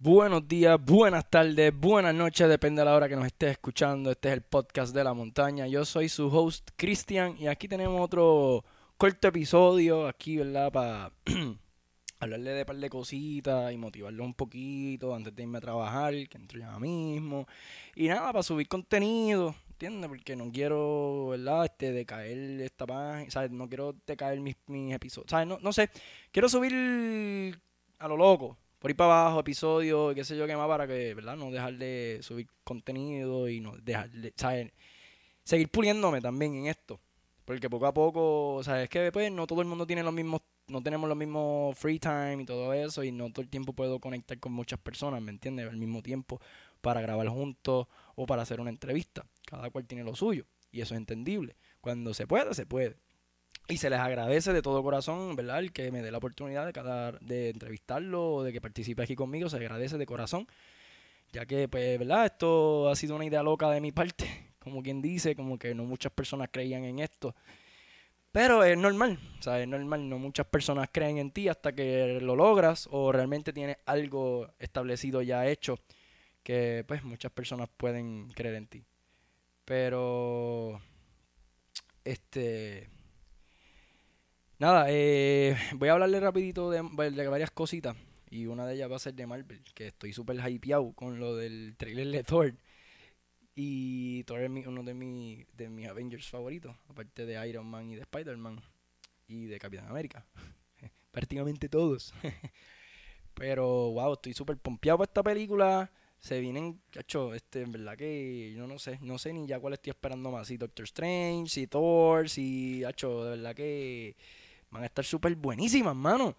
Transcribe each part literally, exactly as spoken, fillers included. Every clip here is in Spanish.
Buenos días, buenas tardes, buenas noches, depende de la hora que nos estés escuchando. Este es el podcast de La Montaña. Yo soy su host, Cristian, y aquí tenemos otro corto episodio, aquí, ¿verdad? Para hablarle de un par de cositas y motivarlo un poquito antes de irme a trabajar, que entro ya mismo. Y nada, para subir contenido, ¿entiendes? Porque no quiero, ¿verdad? Este, decaer esta página, ¿sabes? No quiero decaer mis, mis episodios, ¿sabes? No, no sé, quiero subir a lo loco. Por ahí para abajo, episodios y qué sé yo qué más, para que, ¿verdad? No dejar de subir contenido y no dejar de, ¿sabes? Seguir puliéndome también en esto. Porque poco a poco, ¿sabes? Es que después no todo el mundo tiene los mismos, no tenemos los mismos free time y todo eso. Y no todo el tiempo puedo conectar con muchas personas, ¿me entiendes? Al mismo tiempo para grabar juntos o para hacer una entrevista. Cada cual tiene lo suyo. Y eso es entendible. Cuando se puede, se puede. Y se les agradece de todo corazón, ¿verdad? El que me dé la oportunidad de, cada, de entrevistarlo o de que participe aquí conmigo, se agradece de corazón. Ya que, pues, ¿verdad? Esto ha sido una idea loca de mi parte. Como quien dice, como que no muchas personas creían en esto. Pero es normal, o sea, es normal. No muchas personas creen en ti hasta que lo logras o realmente tienes algo establecido ya hecho que, pues, muchas personas pueden creer en ti. Pero, este... Nada, eh, voy a hablarle rapidito de, de varias cositas y una de ellas va a ser de Marvel, que estoy súper hypeado con lo del trailer de Thor, y Thor es mi, uno de, mi, de mis Avengers favoritos, aparte de Iron Man y de Spider-Man y de Capitán América, prácticamente todos, pero wow, estoy súper pompeado por esta película. Se vienen, cacho, este, en verdad que yo no sé, no sé ni ya cuál estoy esperando más, si Doctor Strange, si Thor, si, cacho, de verdad que van a estar súper buenísimas, mano,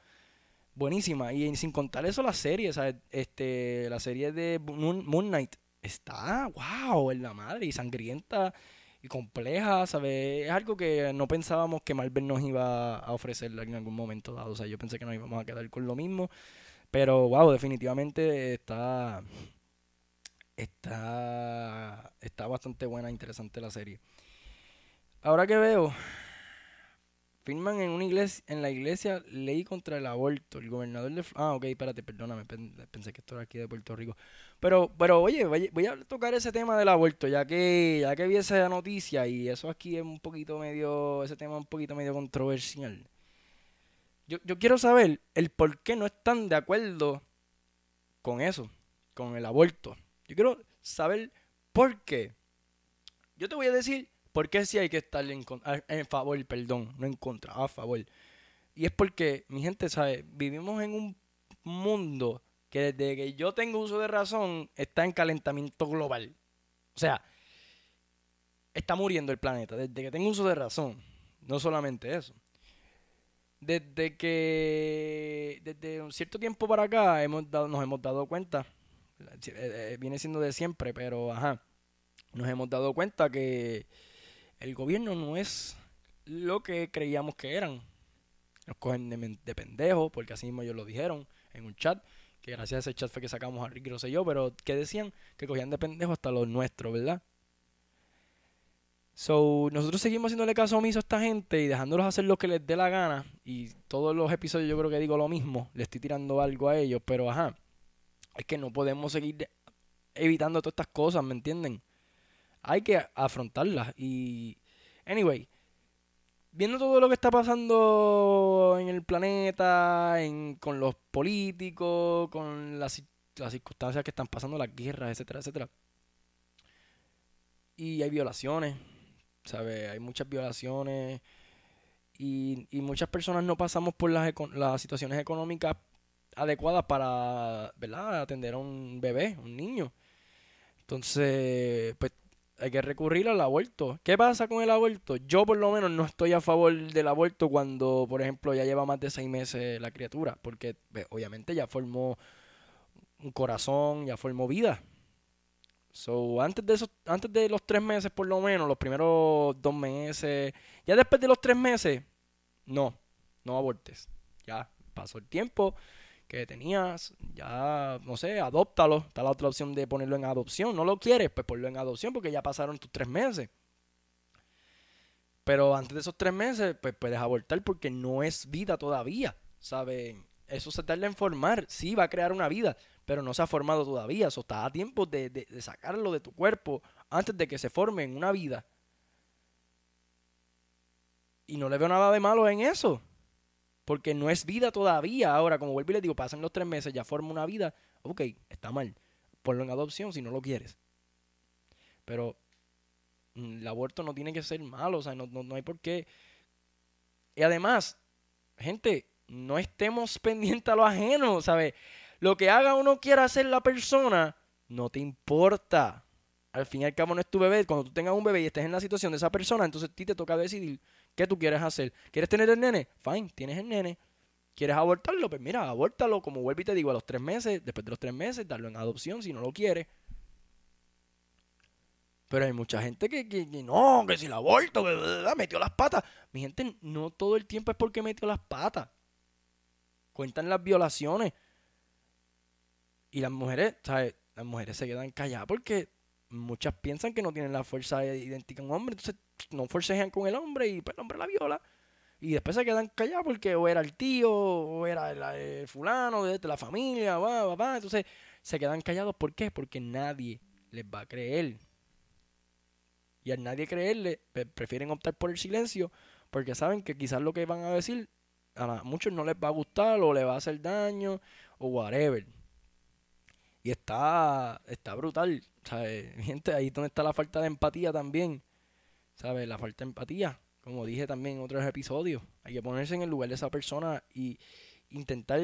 buenísimas, y sin contar eso las series, ¿sabes? Este, la serie de Moon, Moon Knight está, wow, en la madre, y sangrienta, y compleja, ¿sabes? Es algo que no pensábamos que Marvel nos iba a ofrecer en algún momento dado, o sea, yo pensé que nos íbamos a quedar con lo mismo, pero wow, definitivamente está... Está, está bastante buena, interesante la serie. Ahora que veo, firman en una iglesia, en la iglesia ley contra el aborto. El gobernador de... Ah, ok, espérate, perdóname, pensé que esto era aquí de Puerto Rico. Pero, pero oye, voy a tocar ese tema del aborto, ya que ya que vi esa noticia y eso aquí es un poquito medio... Ese tema es un poquito medio controversial. Yo, yo quiero saber el por qué no están de acuerdo con eso, con el aborto. Yo quiero saber por qué. Yo te voy a decir por qué sí hay que estar en, en favor, perdón, no en contra, a favor. Y es porque, mi gente, sabe, vivimos en un mundo que desde que yo tengo uso de razón está en calentamiento global. O sea, está muriendo el planeta desde que tengo uso de razón. No solamente eso. Desde que, desde un cierto tiempo para acá hemos dado, nos hemos dado cuenta... Viene siendo de siempre, pero ajá, nos hemos dado cuenta que el gobierno no es lo que creíamos que eran. Nos cogen de, de pendejos, porque así mismo ellos lo dijeron en un chat, que gracias a ese chat fue que sacamos a Rick, no sé yo, pero que decían que cogían de pendejos hasta los nuestros, ¿verdad? So, nosotros seguimos haciéndole caso omiso a esta gente y dejándolos hacer lo que les dé la gana, y todos los episodios yo creo que digo lo mismo, le estoy tirando algo a ellos, pero ajá. Es que no podemos seguir evitando todas estas cosas, ¿me entienden? Hay que afrontarlas. Y, anyway, viendo todo lo que está pasando en el planeta, en, con los políticos, con las, las circunstancias que están pasando, las guerras, etcétera, etcétera. Y hay violaciones, ¿sabes? Hay muchas violaciones. Y, y muchas personas no pasamos por las, las situaciones económicas adecuadas para, ¿verdad?, atender a un bebé, un niño. Entonces, pues, hay que recurrir al aborto. ¿Qué pasa con el aborto? Yo, por lo menos, no estoy a favor del aborto cuando, por ejemplo, ya lleva más de seis meses la criatura. Porque, pues, obviamente, ya formó un corazón, ya formó vida. So, antes de esos, antes de los tres meses, por lo menos, los primeros dos meses, ya después de los tres meses, no, no abortes. Ya pasó el tiempo que tenías, ya, no sé, adóptalo. Está la otra opción de ponerlo en adopción. No lo quieres, pues ponlo en adopción porque ya pasaron tus tres meses. Pero antes de esos tres meses, pues puedes abortar porque no es vida todavía, ¿saben? eso se tarda en formar. Sí, va a crear una vida, pero no se ha formado todavía. Eso está a tiempo de, de, de sacarlo de tu cuerpo antes de que se forme en una vida. Y no le veo nada de malo en eso, porque no es vida todavía. Ahora, como vuelvo y les digo, pasan los tres meses, ya forma una vida. Ok, está mal. Ponlo en adopción si no lo quieres. Pero el aborto no tiene que ser malo, o sea, no, no, no hay por qué. Y además, gente, no estemos pendientes a lo ajeno, ¿sabes? Lo que haga o no quiera hacer la persona, no te importa. Al fin y al cabo no es tu bebé. Cuando tú tengas un bebé y estés en la situación de esa persona, entonces a ti te toca decidir qué tú quieres hacer. ¿Quieres tener el nene? Fine, tienes el nene. ¿Quieres abortarlo? Pues mira, abórtalo, como vuelvo y te digo, a los tres meses, después de los tres meses, darlo en adopción si no lo quieres. Pero hay mucha gente que, que, que no, que si el aborto, que metió las patas. Mi gente, no todo el tiempo es porque metió las patas. Cuentan las violaciones. Y las mujeres, ¿sabes? Las mujeres se quedan calladas porque muchas piensan que no tienen la fuerza idéntica a un hombre. Entonces no forcejean con el hombre y pues el hombre la viola. Y después se quedan calladas porque o era el tío, o era el, el fulano de la familia, va, va, va. Entonces se quedan callados. ¿Por qué? Porque nadie les va a creer. Y al nadie creerle, prefieren optar por el silencio porque saben que quizás lo que van a decir a muchos no les va a gustar o les va a hacer daño o whatever. Y está, está brutal, ¿sabes? Gente, ahí es donde está la falta de empatía también, ¿sabes? La falta de empatía, como dije también en otros episodios. Hay que ponerse en el lugar de esa persona y intentar,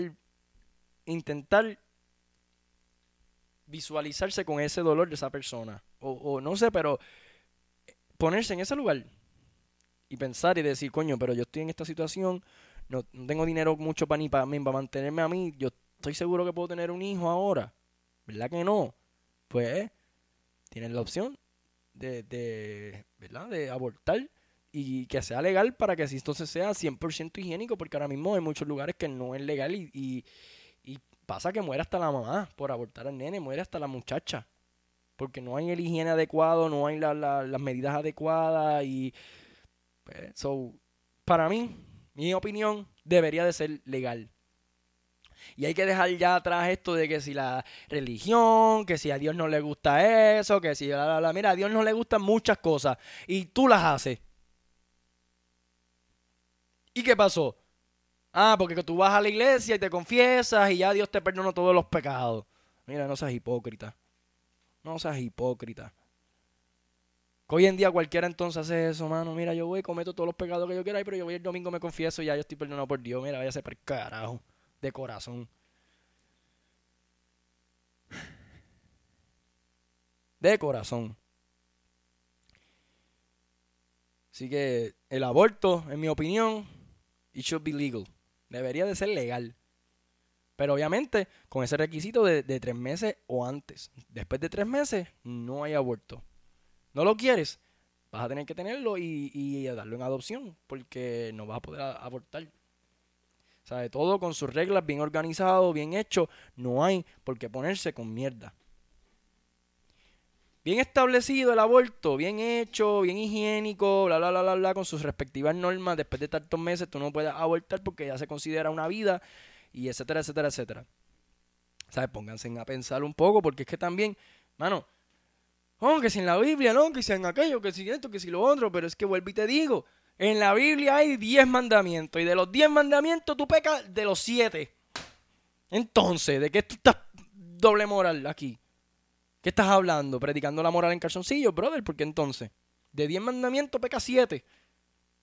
intentar visualizarse con ese dolor de esa persona. O, o no sé, pero ponerse en ese lugar y pensar y decir, coño, pero yo estoy en esta situación, no, no tengo dinero mucho para ni para mí, para mantenerme a mí, yo estoy seguro que puedo tener un hijo ahora, ¿verdad que no? Pues tienes la opción de, de, ¿verdad? De abortar y que sea legal para que así entonces sea cien por ciento higiénico, porque ahora mismo hay muchos lugares que no es legal y, y, y pasa que muere hasta la mamá por abortar al nene, muere hasta la muchacha. Porque no hay el higiene adecuado, no hay la, la, las medidas adecuadas. Y pues, so, para mí, mi opinión, debería de ser legal. Y hay que dejar ya atrás esto de que si la religión, que si a Dios no le gusta eso, que si la, la, la. Mira, a Dios no le gustan muchas cosas y tú las haces. ¿Y qué pasó? Ah, porque tú vas a la iglesia y te confiesas y ya Dios te perdona todos los pecados. Mira, no seas hipócrita. No seas hipócrita. Que hoy en día cualquiera entonces hace eso, mano. Mira, yo voy, cometo todos los pecados que yo quiera, pero yo voy el domingo, me confieso y ya yo estoy perdonado por Dios. Mira, váyase para el carajo. De corazón. De corazón. Así que el aborto, en mi opinión, it should be legal. Debería de ser legal. Pero obviamente con ese requisito de, de tres meses o antes. Después de tres meses no hay aborto. No lo quieres, vas a tener que tenerlo y, y darlo en adopción porque no vas a poder a, abortar. O sea, de todo con sus reglas, bien organizado, bien hecho, no hay por qué ponerse con mierda. Bien establecido el aborto, bien hecho, bien higiénico, bla, bla, bla, bla, bla, con sus respectivas normas. Después de tantos meses tú no puedes abortar porque ya se considera una vida. Y etcétera, etcétera, etcétera. ¿Sabes? Pónganse a pensar un poco, porque es que también, mano, oh, que si en la Biblia, no, que si en aquello, que si esto, que si lo otro, pero es que vuelvo y te digo, en la Biblia hay diez mandamientos, y de los diez mandamientos tú pecas de los siete. Entonces, ¿de qué tú estás doble moral aquí? ¿Qué estás hablando? ¿Predicando la moral en calzoncillos, brother? Porque entonces, de diez mandamientos pecas siete.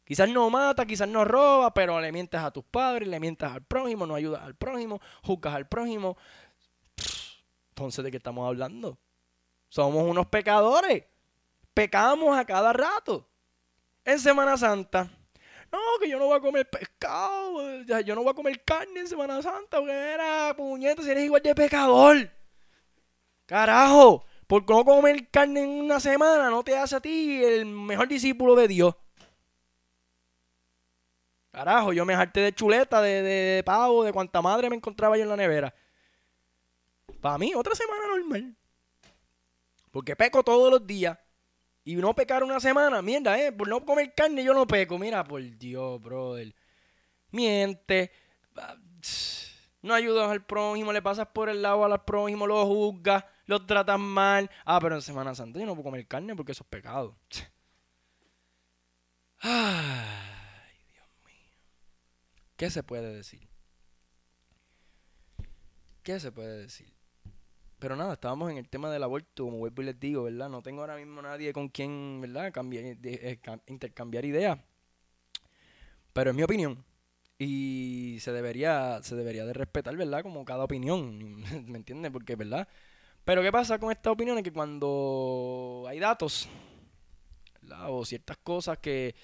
Quizás no mata, quizás no roba, pero le mientas a tus padres, le mientas al prójimo, no ayudas al prójimo, juzgas al prójimo. Entonces, ¿de qué estamos hablando? Somos unos pecadores. Pecamos a cada rato. En Semana Santa. No, que yo no voy a comer pescado, yo no voy a comer carne en Semana Santa, porque era puñeta, si eres igual de pecador. Carajo, por no comer carne en una semana no te hace a ti el mejor discípulo de Dios. Carajo, yo me harté de chuleta, de, de, de pavo, de cuanta madre me encontraba yo en la nevera. Para mí, otra semana normal. Porque peco todos los días. Y no pecar una semana, mierda, eh. Por no comer carne yo no peco. Mira, por Dios, brother. Miente. No ayudas al prójimo, le pasas por el lado al prójimo, lo juzgas, lo tratas mal. Ah, pero en Semana Santa yo no puedo comer carne porque eso es pecado. Ay, Dios mío. ¿Qué se puede decir? ¿Qué se puede decir? Pero nada, estábamos en el tema del aborto, como vuelvo y les digo, ¿verdad? No tengo ahora mismo nadie con quien, ¿verdad?, cambiar, de, de, intercambiar ideas. Pero es mi opinión. Y se debería, se debería de respetar, ¿verdad?, como cada opinión, ¿me entiendes? Porque, ¿verdad? Pero ¿qué pasa con estas opiniones? Que cuando hay datos, ¿verdad?, o ciertas cosas que,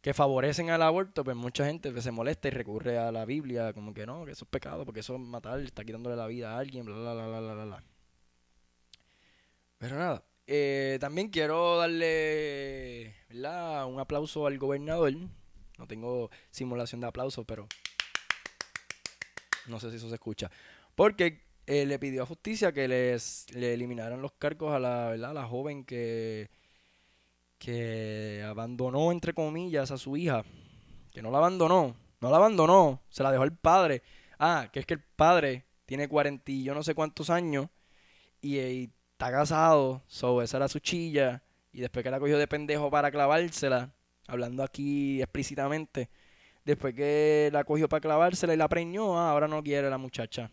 que favorecen al aborto, pues mucha gente se molesta y recurre a la Biblia, como que no, que eso es pecado, porque eso es matar, está quitándole la vida a alguien, bla, bla, bla, bla, bla, bla. Pero nada, eh, también quiero darle, ¿verdad?, un aplauso al gobernador. No tengo simulación de aplausos, pero no sé si eso se escucha. Porque eh, le pidió a justicia que les, le eliminaran los cargos a la, ¿verdad?, a la joven que, que abandonó, entre comillas, a su hija. Que no la abandonó, no la abandonó, se la dejó el padre. Ah, que es que el padre tiene cuarenta y yo no sé cuántos años y, y está casado, so, esa era su chilla. Y después que la cogió de pendejo para clavársela, hablando aquí explícitamente, después que la cogió para clavársela y la preñó, ah, ahora no quiere la muchacha.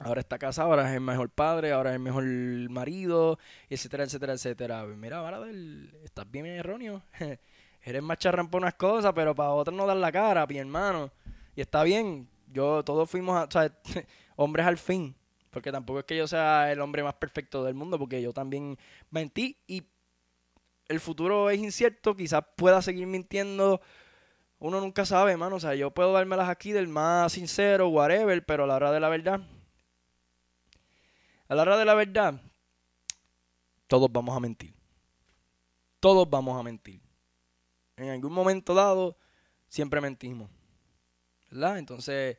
Ahora está casada, ahora es el mejor padre, ahora es el mejor marido, etcétera, etcétera, etcétera. Mira, Varadel, estás bien erróneo. Eres más charrán por unas cosas, pero para otras no das la cara, mi hermano. Y está bien, yo todos fuimos, a, o sea, hombres al fin, porque tampoco es que yo sea el hombre más perfecto del mundo, porque yo también mentí y... El futuro es incierto, quizás pueda seguir mintiendo. Uno nunca sabe, mano. O sea, yo puedo dármelas aquí del más sincero, whatever, pero a la hora de la verdad, a la hora de la verdad, todos vamos a mentir. Todos vamos a mentir. En algún momento dado, siempre mentimos, ¿verdad? Entonces,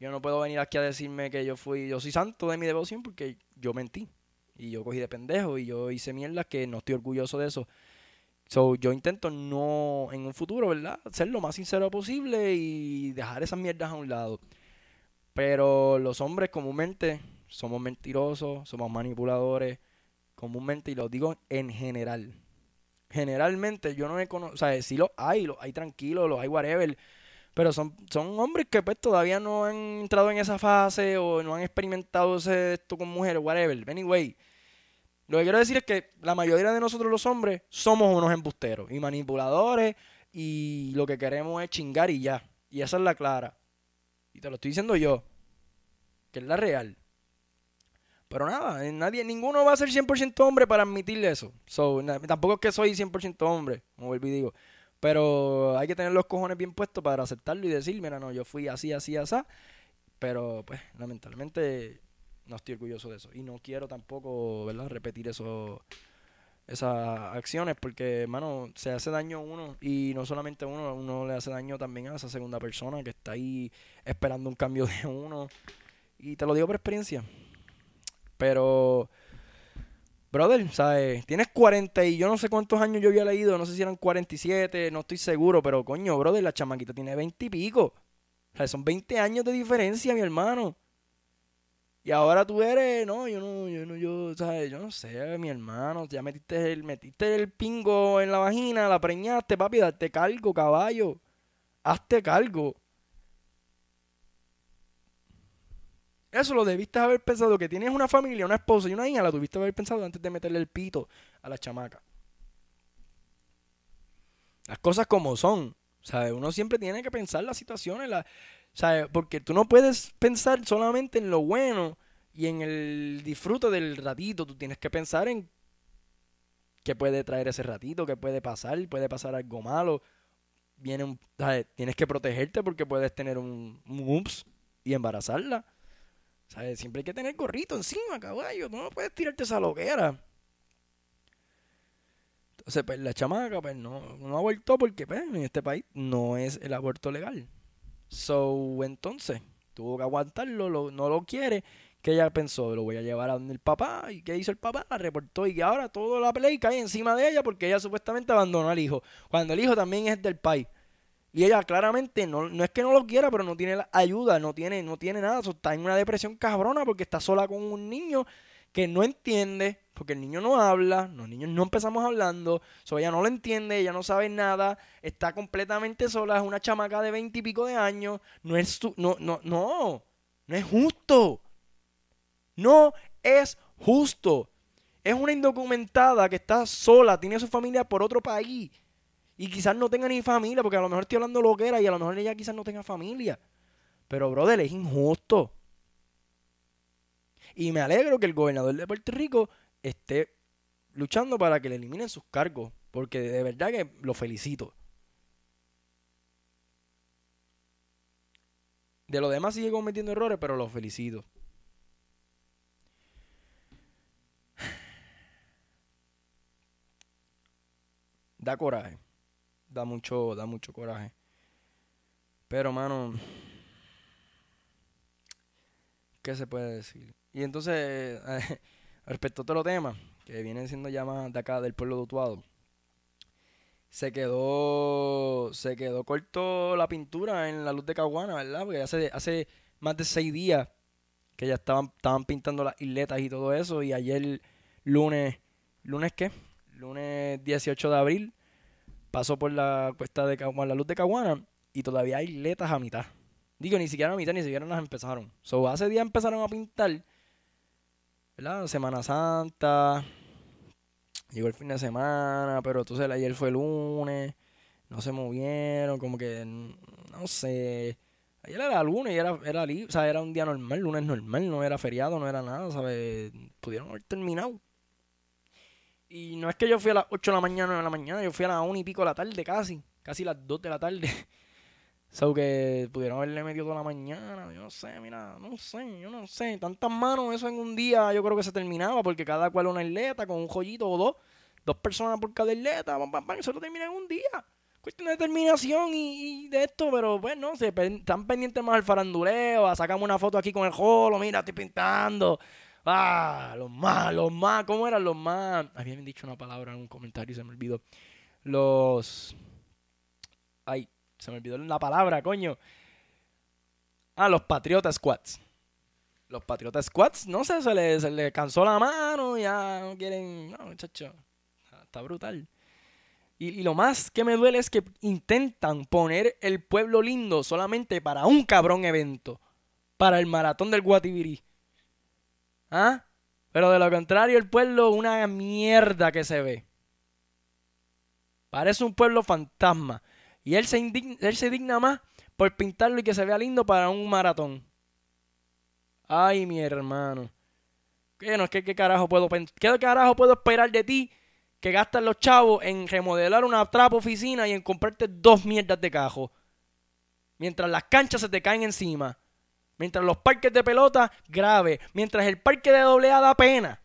yo no puedo venir aquí a decirme que yo fui, yo soy santo de mi devoción porque yo mentí. Y yo cogí de pendejo y yo hice mierda que no estoy orgulloso de eso. So, yo intento no, en un futuro, ¿verdad?, ser lo más sincero posible y dejar esas mierdas a un lado. Pero los hombres comúnmente somos mentirosos, somos manipuladores, comúnmente, y lo digo en general. Generalmente yo no me conozco, o sea, sí los hay, los hay tranquilos, los hay whatever, pero son, son hombres que pues todavía no han entrado en esa fase o no han experimentado ese, esto con mujeres, whatever. Anyway, lo que quiero decir es que la mayoría de nosotros los hombres somos unos embusteros y manipuladores y lo que queremos es chingar y ya. Y esa es la clara. Y te lo estoy diciendo yo, que es la real. Pero nada, nadie, ninguno va a ser cien por ciento hombre para admitirle eso. So, na, tampoco es que soy cien por ciento hombre, como vuelvo y digo. Pero hay que tener los cojones bien puestos para aceptarlo y decir, mira, no, yo fui así, así, así. Pero, pues, lamentablemente no estoy orgulloso de eso. Y no quiero tampoco, ¿verdad?, repetir eso, esas acciones porque, hermano, se hace daño a uno. Y no solamente a uno, uno le hace daño también a esa segunda persona que está ahí esperando un cambio de uno. Y te lo digo por experiencia. Pero... Brother, ¿sabes? Tienes cuarenta y yo no sé cuántos años yo había leído, no sé si eran cuarenta y siete, no estoy seguro, pero coño, brother, la chamaquita tiene veinte y pico. O sea, son veinte años de diferencia, mi hermano. Y ahora tú eres, no, yo no, yo no, yo, ¿sabes? Yo no sé, mi hermano, ya metiste el, metiste el pingo en la vagina, la preñaste, papi, date cargo, caballo. Hazte cargo. Eso lo debiste haber pensado, que tienes una familia, una esposa y una hija, la tuviste haber pensado antes de meterle el pito a la chamaca. Las cosas como son, ¿sabes? Uno siempre tiene que pensar las situaciones, la, ¿sabes? Porque tú no puedes pensar solamente en lo bueno y en el disfrute del ratito, tú tienes que pensar en qué puede traer ese ratito, qué puede pasar, puede pasar algo malo, viene un, ¿sabes? Tienes que protegerte porque puedes tener un, un ups y embarazarla. ¿Sabes? Siempre hay que tener gorrito encima, caballo. Tú no puedes tirarte esa loquera. Entonces, pues, la chamaca, pues, no, no abortó porque, pues, en este país no es el aborto legal. So, entonces, tuvo que aguantarlo, lo, no lo quiere. Que ella pensó, lo voy a llevar a donde el papá. ¿Y qué hizo el papá? La reportó y ahora toda la pelea cae encima de ella porque ella supuestamente abandonó al hijo. Cuando el hijo también es del país. Y ella claramente, no, no es que no lo quiera, pero no tiene ayuda, no tiene, no tiene nada. So, está en una depresión cabrona porque está sola con un niño que no entiende, porque el niño no habla, los niños no empezamos hablando, so, ella no lo entiende, ella no sabe nada, está completamente sola, es una chamaca de veinte y pico de años, no es su, no, no, no, no es justo, no es justo, es una indocumentada que está sola, tiene a su familia por otro país, y quizás no tenga ni familia, porque a lo mejor estoy hablando loquera, y a lo mejor ella quizás no tenga familia, pero brother, es injusto. Y me alegro que el gobernador de Puerto Rico esté luchando para que le eliminen sus cargos, porque de verdad que lo felicito. De lo demás sigue cometiendo errores, pero lo felicito. Da coraje. Da mucho, da mucho coraje. Pero, mano, ¿qué se puede decir? Y entonces, eh, respecto a otro tema, que viene siendo ya más de acá, del pueblo de Utuado, se quedó, se quedó corto la pintura en la luz de Caguana, ¿verdad? Porque hace, hace más de seis días que ya estaban, estaban pintando las isletas y todo eso, y ayer, lunes, ¿lunes qué? Lunes dieciocho de abril, pasó por la cuesta de Caguana, la luz de Caguana, y todavía hay isletas a mitad. Digo, ni siquiera a mitad, ni siquiera las empezaron. So, hace días empezaron a pintar, ¿verdad? Semana Santa, llegó el fin de semana, pero entonces ayer fue el lunes, no se movieron, como que, no sé, ayer era lunes y era, era libre, o sea, era un día normal, lunes normal, no era feriado, no era nada, ¿sabes? Pudieron haber terminado. Y no es que yo fui a las ocho de la mañana, nueve de la mañana, yo fui a las una y pico de la tarde casi, casi las dos de la tarde. So que pudieron haberle metido toda la mañana, yo no sé, mira, no sé, yo no sé. Tantas manos, eso en un día yo creo que se terminaba, porque cada cual una isleta con un joyito o dos, dos personas por cada isleta, pam, pam, pam, eso lo termina en un día. Cuestión de determinación y, y de esto, pero pues no, se están pendientes más al faranduleo, a sacarme una foto aquí con el jolo, mira, estoy pintando. Ah, los más, los más, ¿cómo eran los más? Habían dicho una palabra en un comentario y se me olvidó. Los... Ay... Se me olvidó la palabra, coño. Ah, los Patriota Squads. Los Patriota Squads, no sé, se les, se les cansó la mano, ya no quieren... No, muchachos, está brutal. Y, y lo más que me duele es que intentan poner el pueblo lindo solamente para un cabrón evento. Para el maratón del Guatibiri. ¿Ah? Pero de lo contrario, el pueblo es una mierda que se ve. Parece un pueblo fantasma. Y él se, indigna, él se digna más por pintarlo y que se vea lindo para un maratón. Ay, mi hermano. ¿Qué, no, qué, qué, carajo, puedo, ¿Qué carajo puedo esperar de ti que gastas los chavos en remodelar una trapa oficina y en comprarte dos mierdas de cajo? Mientras las canchas se te caen encima. Mientras los parques de pelota, grave. Mientras el parque de doble A da pena.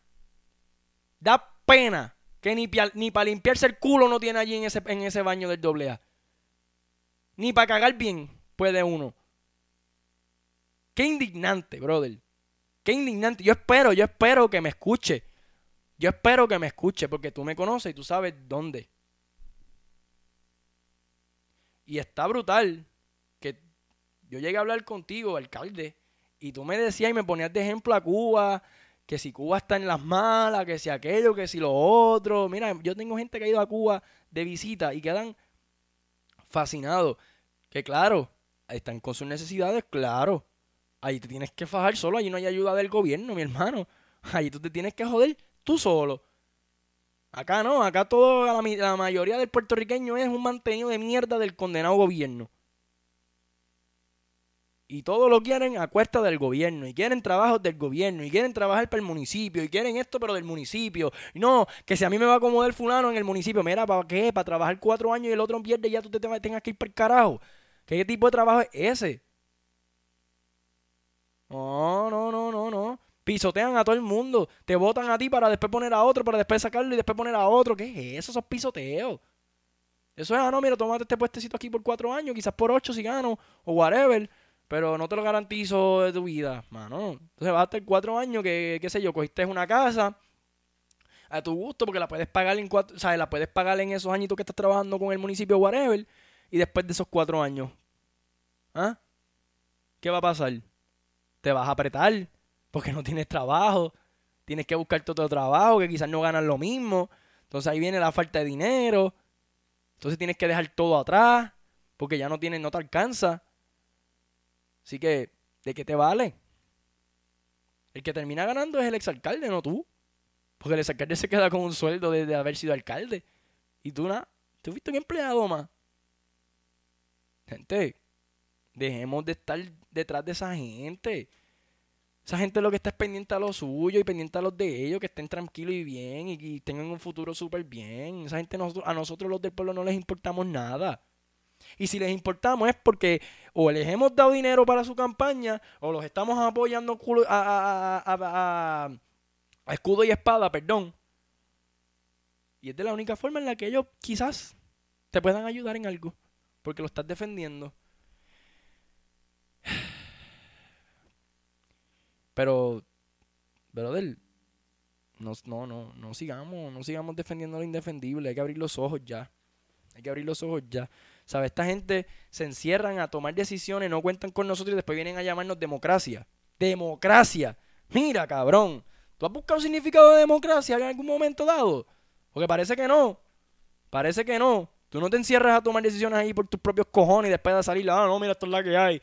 Da pena. Que ni, ni para limpiarse el culo no tiene allí en ese, en ese baño del doble A. Ni para cagar bien puede uno. Qué indignante, brother. Qué indignante. Yo espero, yo espero que me escuche. Yo espero que me escuche porque tú me conoces y tú sabes dónde. Y está brutal que yo llegué a hablar contigo, alcalde, y tú me decías y me ponías de ejemplo a Cuba, que si Cuba está en las malas, que si aquello, que si lo otro. Mira, yo tengo gente que ha ido a Cuba de visita y quedan... fascinado, que claro, están con sus necesidades, claro, ahí te tienes que fajar solo, ahí no hay ayuda del gobierno, mi hermano, ahí tú te tienes que joder tú solo. Acá no, acá toda la, la mayoría del puertorriqueño es un mantenido de mierda del condenado gobierno. Y todo lo quieren a cuesta del gobierno, y quieren trabajos del gobierno, y quieren trabajar para el municipio, y quieren esto pero del municipio. No, que si a mí me va a acomodar fulano en el municipio, mira, ¿para qué? Para trabajar cuatro años y el otro pierde y ya tú te tengas que ir para el carajo. ¿Qué tipo de trabajo es ese? No, no, no, no, no. Pisotean a todo el mundo, te votan a ti para después poner a otro, para después sacarlo y después poner a otro. ¿Qué es eso? Esos pisoteos. Eso es, ah, no, mira, tomate este puestecito aquí por cuatro años, quizás por ocho si gano, o whatever. Pero no te lo garantizo de tu vida, mano. Entonces vas a estar cuatro años que, qué sé yo, cogiste una casa a tu gusto porque la puedes pagar en cuatro, o sea, la puedes pagar en esos añitos que estás trabajando con el municipio, whatever. y después de esos cuatro años, ¿ah? ¿Qué va a pasar? Te vas a apretar porque no tienes trabajo, tienes que buscarte otro trabajo que quizás no ganas lo mismo, entonces ahí viene la falta de dinero, entonces tienes que dejar todo atrás porque ya no tienes, no te alcanza. Así que, ¿de qué te vale? El que termina ganando es el exalcalde, no tú. Porque el exalcalde se queda con un sueldo de, de haber sido alcalde. Y tú nada, tú fuiste un empleado más. Gente, dejemos de estar detrás de esa gente. Esa gente lo que está es pendiente a lo suyo y pendiente a los de ellos, que estén tranquilos y bien y, y tengan un futuro súper bien. Esa gente, nosotros, a nosotros los del pueblo no les importamos nada. Y si les importamos es porque o les hemos dado dinero para su campaña o los estamos apoyando a, a, a, a, a, a escudo y espada, perdón. Y es de la única forma en la que ellos quizás te puedan ayudar en algo, porque lo estás defendiendo. Pero, brother, no, no, no, no sigamos, no sigamos defendiendo lo indefendible. Hay que abrir los ojos ya. Hay que abrir los ojos ya. ¿Sabes? Esta gente se encierran a tomar decisiones, no cuentan con nosotros y después vienen a llamarnos democracia. ¡Democracia! Mira, cabrón. ¿Tú has buscado significado de democracia en algún momento dado? Porque parece que no. Parece que no. Tú no te encierras a tomar decisiones ahí por tus propios cojones y después de salir, ah, no, mira, esto es la que hay.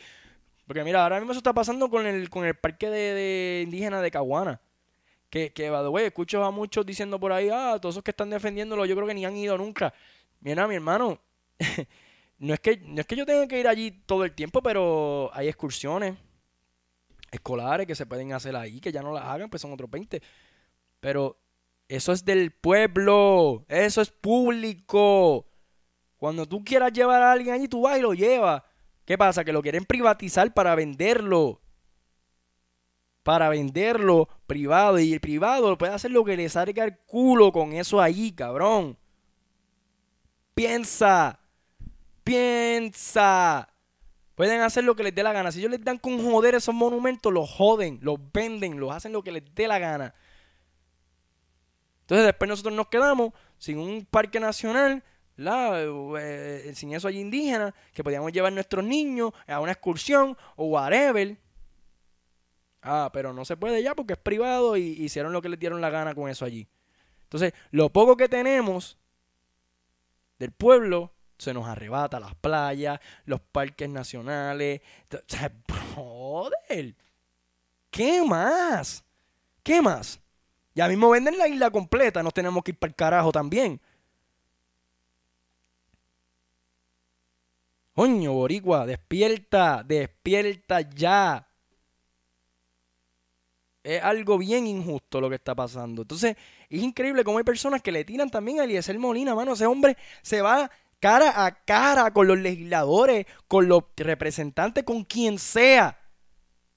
Porque mira, ahora mismo eso está pasando con el, con el parque de, de indígena de Caguana. Que, que, by the way, escucho a muchos diciendo por ahí, ah, todos esos que están defendiéndolo, yo creo que ni han ido nunca. Mira, mi hermano... No es que, no es que yo tenga que ir allí todo el tiempo, pero hay excursiones escolares que se pueden hacer ahí, que ya no las hagan, pues son otros veinte. Pero eso es del pueblo, eso es público. Cuando tú quieras llevar a alguien allí, tú vas y lo llevas. ¿Qué pasa? Que lo quieren privatizar para venderlo. Para venderlo privado. Y el privado puede hacer lo que le salga el culo con eso allí, cabrón. Piensa. Piensa. Pueden hacer lo que les dé la gana. Si ellos les dan con joder esos monumentos, los joden, los venden, los hacen lo que les dé la gana. Entonces después nosotros nos quedamos sin un parque nacional, la, eh, sin eso allí indígena, que podíamos llevar nuestros niños a una excursión o whatever. Ah, pero no se puede ya porque es privado y hicieron lo que les dieron la gana con eso allí. Entonces lo poco que tenemos del pueblo se nos arrebata, las playas, los parques nacionales. Brother, ¿qué más? ¿Qué más? Ya mismo venden la isla completa, nos tenemos que ir para el carajo también. Coño, boricua, despierta, despierta ya. Es algo bien injusto lo que está pasando. Entonces, es increíble cómo hay personas que le tiran también a Eliezer Molina, mano. Ese hombre se va cara a cara con los legisladores, con los representantes, con quien sea.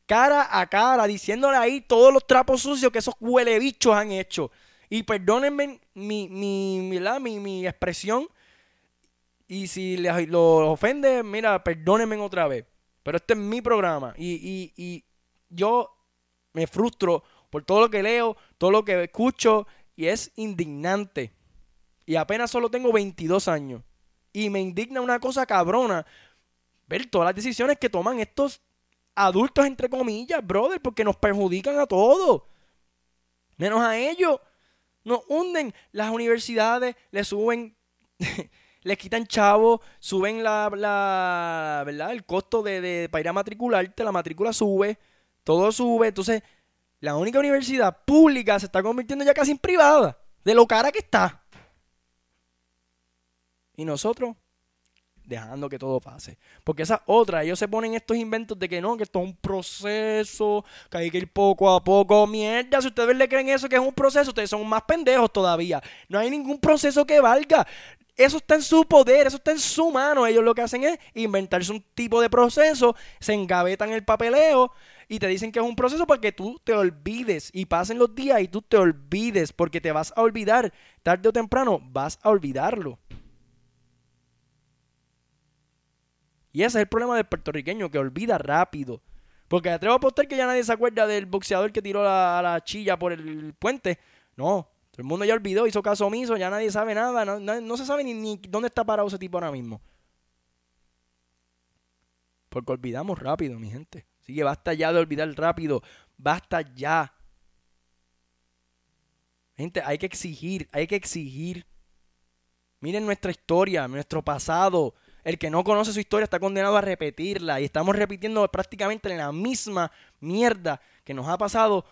Cara a cara, diciéndole ahí todos los trapos sucios que esos huelebichos han hecho. Y perdónenme mi, mi, mi, la, mi, mi expresión. Y si les, los ofende, mira, perdónenme otra vez. Pero este es mi programa. Y, y, y yo me frustro por todo lo que leo, todo lo que escucho. Y es indignante. Y apenas solo tengo veintidós años. Y me indigna una cosa cabrona ver todas las decisiones que toman estos adultos, entre comillas, brother, porque nos perjudican a todos. Menos a ellos. Nos hunden. Las universidades les suben, les quitan chavos, suben la, la ¿verdad? El costo de, de para ir a matricularte, la matrícula sube, todo sube. Entonces, la única universidad pública se está convirtiendo ya casi en privada, de lo cara que está. Y nosotros dejando que todo pase. Porque esa otra, ellos se ponen estos inventos de que no, que esto es un proceso, que hay que ir poco a poco. Mierda, si ustedes le creen eso que es un proceso, ustedes son más pendejos todavía. No hay ningún proceso que valga. Eso está en su poder, eso está en su mano. Ellos lo que hacen es inventarse un tipo de proceso, se engavetan el papeleo y te dicen que es un proceso para que tú te olvides. Y pasen los días y tú te olvides, porque te vas a olvidar. Tarde o temprano vas a olvidarlo. Y ese es el problema del puertorriqueño, que olvida rápido. Porque atrevo a apostar que ya nadie se acuerda del boxeador que tiró la, la chilla por el puente. No, todo el mundo ya olvidó, hizo caso omiso, ya nadie sabe nada. No, no, no se sabe ni, ni dónde está parado ese tipo ahora mismo. Porque olvidamos rápido, mi gente. Así que basta ya de olvidar rápido. Basta ya. Gente, hay que exigir, hay que exigir. Miren nuestra historia, nuestro pasado. El que no conoce su historia está condenado a repetirla. Y estamos repitiendo prácticamente la misma mierda que nos ha pasado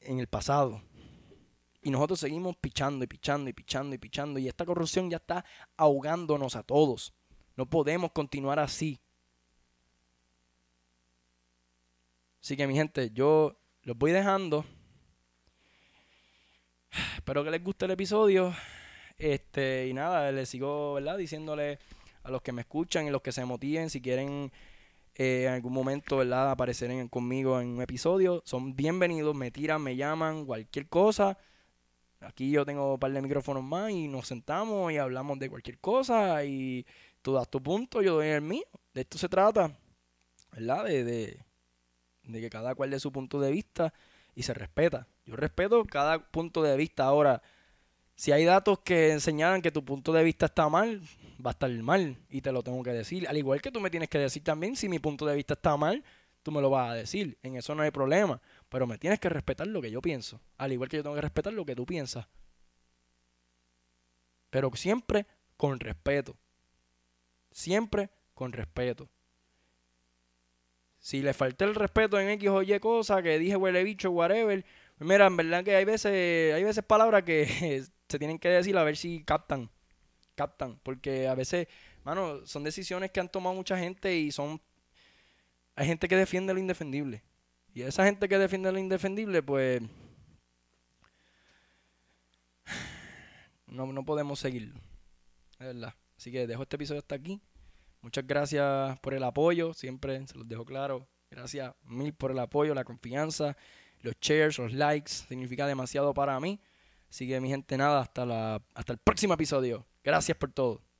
en el pasado. Y nosotros seguimos pichando y pichando y pichando y pichando. Y esta corrupción ya está ahogándonos a todos. No podemos continuar así. Así que, mi gente, yo los voy dejando. Espero que les guste el episodio. Este, y nada, les sigo, ¿verdad?, diciéndole a los que me escuchan y los que se motiven, si quieren eh, en algún momento, ¿verdad?, aparecer en, conmigo en un episodio, son bienvenidos, me tiran, me llaman, cualquier cosa. Aquí yo tengo un par de micrófonos más y nos sentamos y hablamos de cualquier cosa y tú das tu punto, yo doy el mío. De esto se trata, ¿verdad?, de, de, de que cada cual dé su punto de vista y se respeta. Yo respeto cada punto de vista. Ahora, si hay datos que señalan que tu punto de vista está mal, va a estar mal y te lo tengo que decir. Al igual que tú me tienes que decir también, si mi punto de vista está mal, tú me lo vas a decir. En eso no hay problema. Pero me tienes que respetar lo que yo pienso. Al igual que yo tengo que respetar lo que tú piensas. Pero siempre con respeto. Siempre con respeto. Si le falté el respeto en X o Y cosa, que dije huele bicho, whatever. Mira, en verdad que hay veces, hay veces palabras que se tienen que decir a ver si captan. Captan. Porque a veces, mano, son decisiones que han tomado mucha gente y son... Hay gente que defiende lo indefendible. Y esa gente que defiende lo indefendible, pues... No, no podemos seguirlo. Es verdad. Así que dejo este episodio hasta aquí. Muchas gracias por el apoyo. Siempre se los dejo claro. Gracias mil por el apoyo, la confianza. Los shares, los likes, significa demasiado para mí. Así que, mi gente, nada, hasta la, hasta el próximo episodio. Gracias por todo.